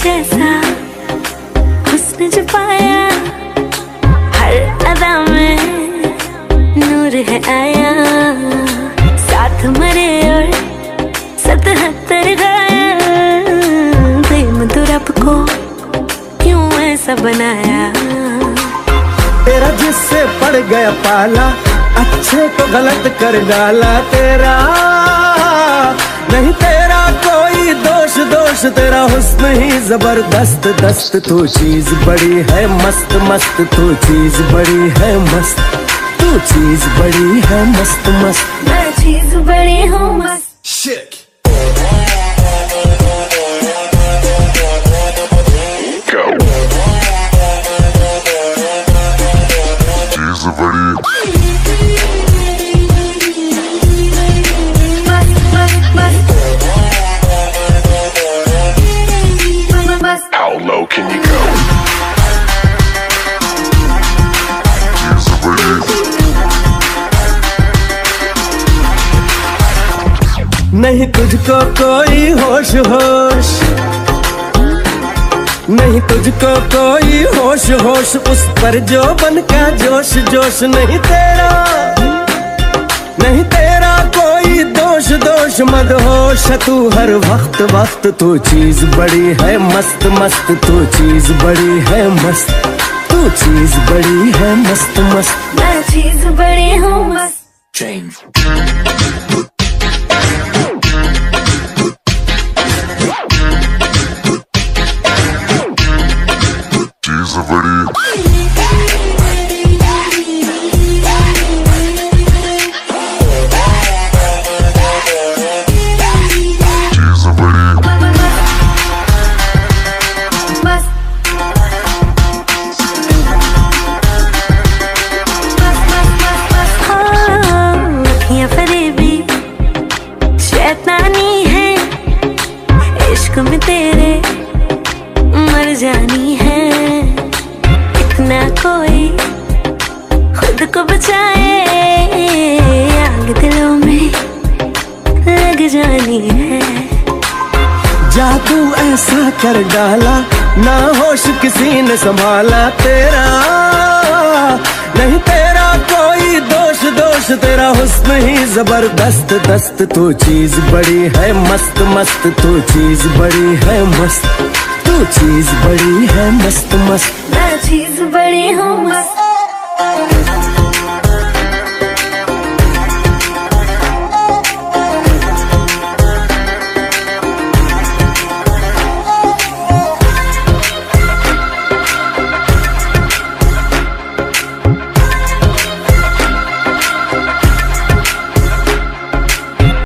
जैसा हुस्न छुपाया, हर अदा में नूर है आया। साथ मरे और 77 गए, प्रेम तो रब को क्यों ऐसा बनाया। तेरा जिससे पड़ गया पाला, अच्छे को गलत कर डाला। तेरा नहीं तेरा कोई दोष, दोष तेरा हुस्न ही जबरदस्त दस्त। तू चीज बड़ी है मस्त मस्त, तू चीज बड़ी है मस्त, तू चीज बड़ी है मस्त मस्त, मैं चीज बड़ी हूँ मस्त। शिट नहीं तुझको कोई होश होश, नहीं तुझको कोई होश होश, उस पर जो बन का जोश जोश। नहीं तेरा कोई दोष दोष, मदहोश तू हर वक्त वक्त। तू चीज बड़ी है मस्त मस्त, तू चीज बड़ी है मस्त, तू चीज बड़ी है मस्त मस्त, मैं चीज बड़ी हूँ मस्त। चेंज तेरे मर जानी है, इतना कोई खुद को बचाए। आग दिलों में लग जानी है, जादू ऐसा कर डाला, ना होश किसी ने संभाला। तेरा नहीं तेरा कोई दोष, दोष तेरा हुस्न ही जबरदस्त दस्त। तू चीज बड़ी है मस्त मस्त, तू चीज बड़ी है मस्त, तू चीज बड़ी है मस्त मस्त, मैं चीज बड़ी हूँ मस्त।